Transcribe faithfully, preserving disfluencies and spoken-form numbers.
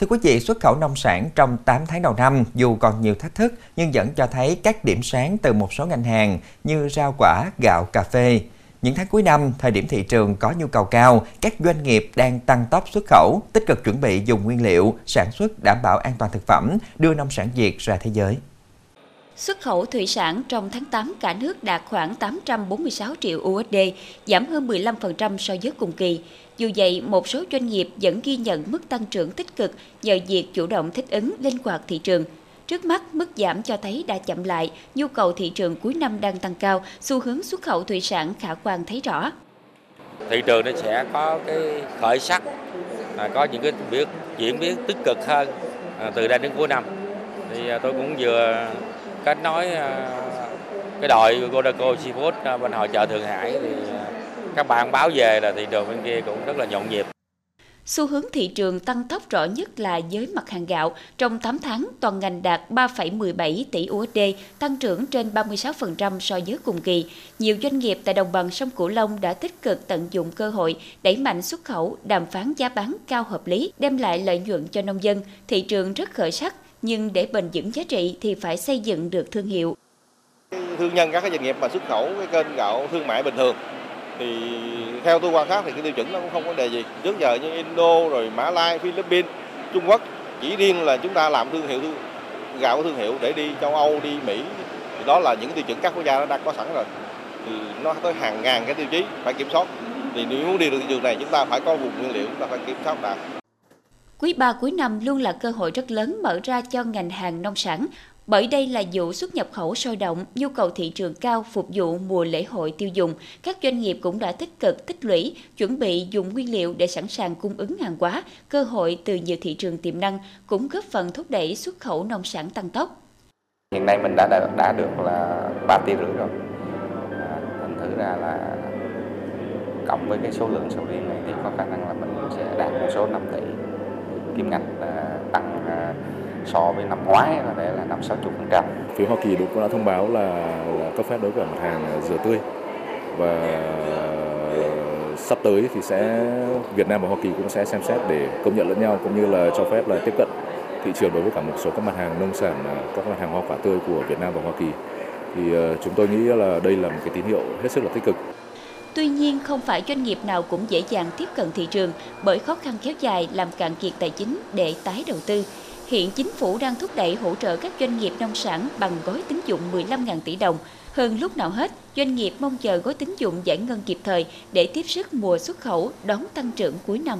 Thưa quý vị, xuất khẩu nông sản trong tám tháng đầu năm dù còn nhiều thách thức nhưng vẫn cho thấy các điểm sáng từ một số ngành hàng như rau quả, gạo, cà phê. Những tháng cuối năm, thời điểm thị trường có nhu cầu cao, các doanh nghiệp đang tăng tốc xuất khẩu, tích cực chuẩn bị dùng nguyên liệu, sản xuất đảm bảo an toàn thực phẩm, đưa nông sản Việt ra thế giới. Xuất khẩu thủy sản trong tháng tám cả nước đạt khoảng tám trăm bốn mươi sáu triệu u ét đê, giảm hơn mười lăm phần trăm so với cùng kỳ. Dù vậy, một số doanh nghiệp vẫn ghi nhận mức tăng trưởng tích cực nhờ việc chủ động thích ứng linh hoạt thị trường. Trước mắt, mức giảm cho thấy đã chậm lại, nhu cầu thị trường cuối năm đang tăng cao, xu hướng xuất khẩu thủy sản khả quan thấy rõ. Thị trường nó sẽ có cái khởi sắc, có những cái việc diễn biến tích cực hơn từ đây đến cuối năm. Thì tôi cũng vừa kết nối cái đội Godako Seafood bên hội chợ Thượng Hải, thì các bạn báo về là thị trường bên kia cũng rất là nhộn nhịp. Xu hướng thị trường tăng tốc rõ nhất là với mặt hàng gạo. Trong tám tháng, toàn ngành đạt ba phẩy mười bảy tỷ u ét đê, tăng trưởng trên ba mươi sáu phần trăm so với cùng kỳ. Nhiều doanh nghiệp tại đồng bằng sông Cửu Long đã tích cực tận dụng cơ hội, đẩy mạnh xuất khẩu, đàm phán giá bán cao hợp lý, đem lại lợi nhuận cho nông dân. Thị trường rất khởi sắc, nhưng để bền vững giá trị thì phải xây dựng được thương hiệu. Thương nhân các doanh nghiệp mà xuất khẩu cái kênh gạo thương mại bình thường, thì theo tôi quan sát thì cái tiêu chuẩn nó cũng không có vấn đề gì. Trước giờ như Indo, rồi Mã Lai, Philippines, Trung Quốc, chỉ riêng là chúng ta làm thương hiệu gạo có thương hiệu để đi châu Âu, đi Mỹ, thì đó là những tiêu chuẩn các quốc gia nó đã có sẵn rồi. Thì nó tới hàng ngàn cái tiêu chí phải kiểm soát. Thì nếu muốn đi được thị trường này, chúng ta phải có vùng nguyên liệu, chúng ta phải kiểm soát đạt. Quý ba cuối năm luôn là cơ hội rất lớn mở ra cho ngành hàng nông sản, bởi đây là vụ xuất nhập khẩu sôi động, nhu cầu thị trường cao phục vụ mùa lễ hội tiêu dùng. Các doanh nghiệp cũng đã tích cực tích lũy, chuẩn bị dùng nguyên liệu để sẵn sàng cung ứng hàng hóa, cơ hội từ nhiều thị trường tiềm năng cũng góp phần thúc đẩy xuất khẩu nông sản tăng tốc. Hiện nay mình đã đã, đã được là ba tỷ rưỡi rồi. Thành thử ra là cộng với cái số lượng sầu riêng này thì có khả năng là mình sẽ đạt con số năm tỷ. Kim ngạch tăng so với năm ngoái có thể là năm đến sáu mươi phần trăm. Phía Hoa Kỳ cũng đã thông báo là, là cấp phép đối với mặt hàng dừa tươi, và sắp tới thì sẽ Việt Nam và Hoa Kỳ cũng sẽ xem xét để công nhận lẫn nhau, cũng như là cho phép là tiếp cận thị trường đối với cả một số các mặt hàng nông sản, các mặt hàng hoa quả tươi của Việt Nam và Hoa Kỳ. Thì chúng tôi nghĩ là đây là một cái tín hiệu hết sức là tích cực. Tuy nhiên, không phải doanh nghiệp nào cũng dễ dàng tiếp cận thị trường bởi khó khăn kéo dài làm cạn kiệt tài chính để tái đầu tư. Hiện chính phủ đang thúc đẩy hỗ trợ các doanh nghiệp nông sản bằng gói tín dụng mười lăm nghìn tỷ đồng. Hơn lúc nào hết, doanh nghiệp mong chờ gói tín dụng giải ngân kịp thời để tiếp sức mùa xuất khẩu đón tăng trưởng cuối năm.